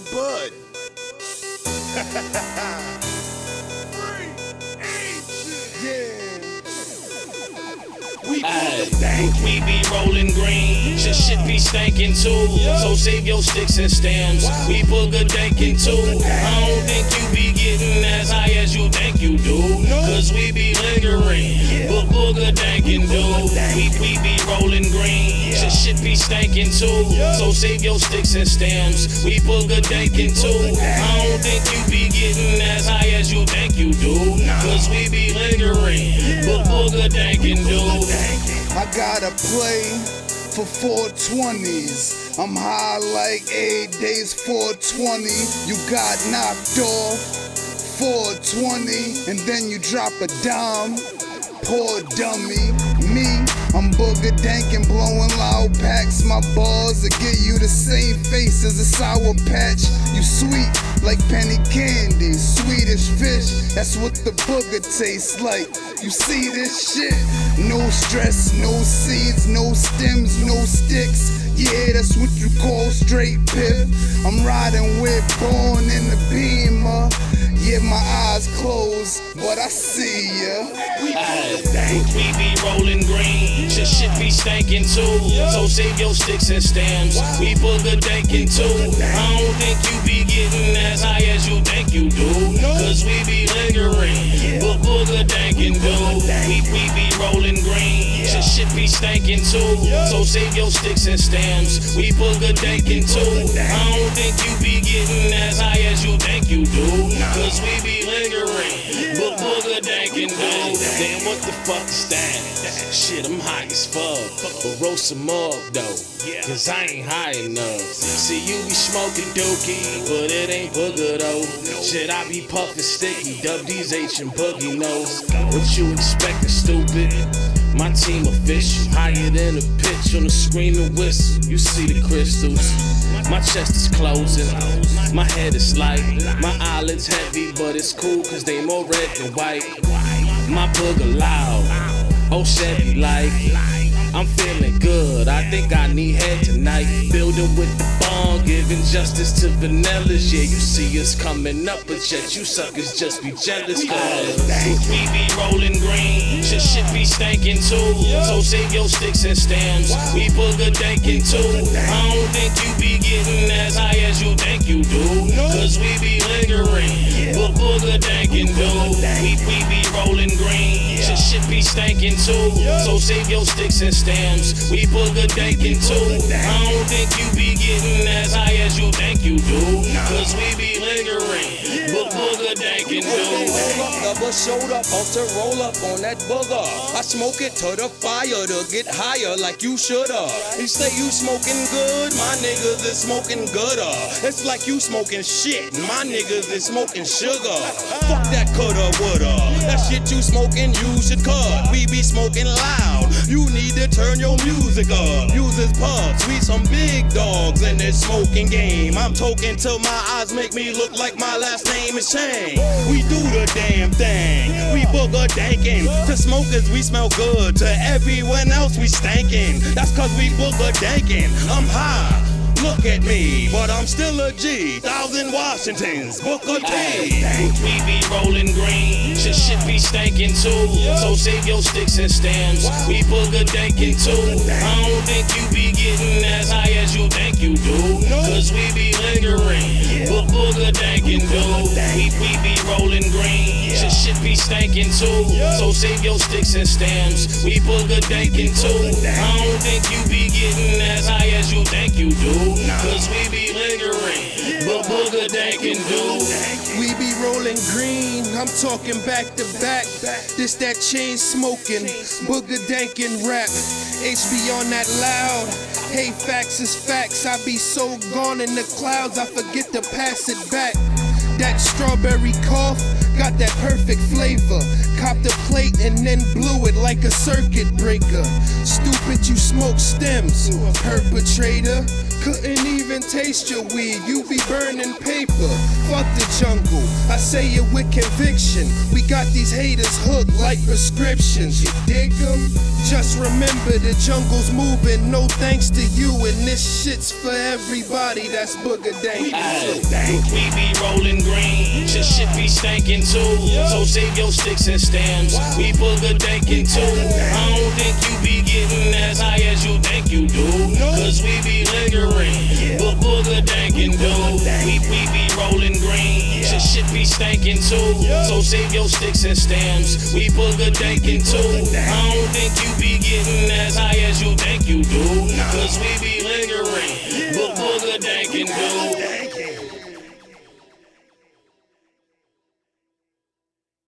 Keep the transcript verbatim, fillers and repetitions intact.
my bud. Free agent. Yeah. We Booga Dankin'. We be rolling green. Yeah. Your shit be stankin' too. Yeah. So save your sticks and stems. Wow. We Booga Dankin' too. I don't think you be getting as high as you think you do. No. Cause we be lingering. Yeah. But Booga Dankin', dude. We, we be rolling green. Shit be stankin' too, yeah. So save your sticks and stems. We Booga Dankin' too. I don't think you be getting as high as you think you do, nah. Cause we be lingering, yeah. But Booga Dankin', dude. I gotta play for four twenties. I'm high like eight days, four twenty. You got knocked off, four twenty. And then you drop a dime, poor dummy. Me, I'm Booga Dankin', blowing loud packs. My balls will get you the same face as a sour patch. You sweet like penny candy, Swedish fish. That's what the booger tastes like. You see this shit? No stress, no seeds, no stems, no sticks. Yeah, that's what you call straight pip. I'm riding with Born in the Beamer. Yeah, my eyes closed, but I see ya. We, we be rolling green, your shit be stankin' too. So save your sticks and stems. We Booga Dankin' too. I don't think you be getting as high as you think you do, cause we be lingering. But Booga Dankin', dude. We, we be rolling green, your shit be stankin' too. So save your sticks and stems. We Booga Dankin' too. I don't think you be getting as high as you think you do, cause we be lingering, yeah. But Booga Dankin', dude. Damn, what the fuck is that? Shit, I'm high as fuck, but roll some up though, cause I ain't high enough. See, you be smoking dookie, but it ain't booger though. Shit, I be puffin' sticky, dub these H and boogie nose. What you expectin', stupid? My team official, higher than a pitch on the screen and whistle. You see the crystals, my chest is closing, my head is light, my eyelids heavy, but it's cool cause they more red than white. My booger loud, oh Chevy like, I'm feeling good, I think I need head tonight. Building with the bong, giving justice to vanillas. Yeah, you see us coming up, but yet you suckers just be jealous. Cause we be rolling green, your shit be stankin' too. So save your sticks and stems, we Booga Dankin' too. I don't think you be getting as high as you think you do, cause we be lingering, but Booga Dankin', dude. We, we be rolling green, your shit be stankin' too. So save your sticks and stems. We Booga Dankin' too. I don't think you be getting as high as you think you do, cause we be lingering, yeah. But Booga Dankin', dude. Double showed up, off the roll up on that booger. I smoke it to the fire to get higher like you shoulda. You say you smoking good, my niggas is smoking gooder. It's like you smoking shit, my niggas is smoking sugar. Fuck that coulda, woulda. That shit you smoking, you should cut. We be smoking loud, you need to turn your music up. Users pubs, we some big dogs in this smoking game. I'm talking till my eyes make me look like my last name is Chang. We do the damn thing, we Booga Dankin'. To smokers we smell good, to everyone else we stankin'. That's cause we Booga Dankin'. I'm high, look at me, but I'm still a G. Thousand Washingtons, Booga Dankin'. We be rolling green, your shit be stankin' too. So save your sticks and stems, we Booga Dankin' too. I don't think you be getting as high as you think you do, cause we be lingering, but Booga Dankin', dude. We, we be rolling green, your shit be stankin' too. So save your sticks and stems, we Booga Dankin' too. I don't think you be getting as high as you think you do, cause we be lingering, yeah. But Booga Dankin', dude. We be rolling green, I'm talking back to back. This that chain smoking, Booga Dankin' rap. H B on that loud, hey facts is facts. I be so gone in the clouds, I forget to pass it back. That strawberry cough, got that perfect flavor. Copped a plate and then blew it like a circuit breaker. Stupid, you smoke stems, perpetrator. Couldn't even taste your weed, you be burning paper. Fuck the jungle, I say it with conviction. We got these haters hooked like prescriptions, you dig them? Just remember the jungle's moving, no thanks to you. And this shit's for everybody that's Booga Dankin'. We be rolling green, your shit be stankin' too. So save your sticks and stems, we Booga Dankin' too. I don't think you be getting as high as you think you do, cause we be lingering. Yeah. But Booga Dankin', dude, we, we be rolling green, yeah. Shit be stankin' too, yeah. So save your sticks and stems, we Booga Dankin' too. I don't think you be getting as high as you think you do, cause we be lingering, yeah. But Booga Dankin', dude.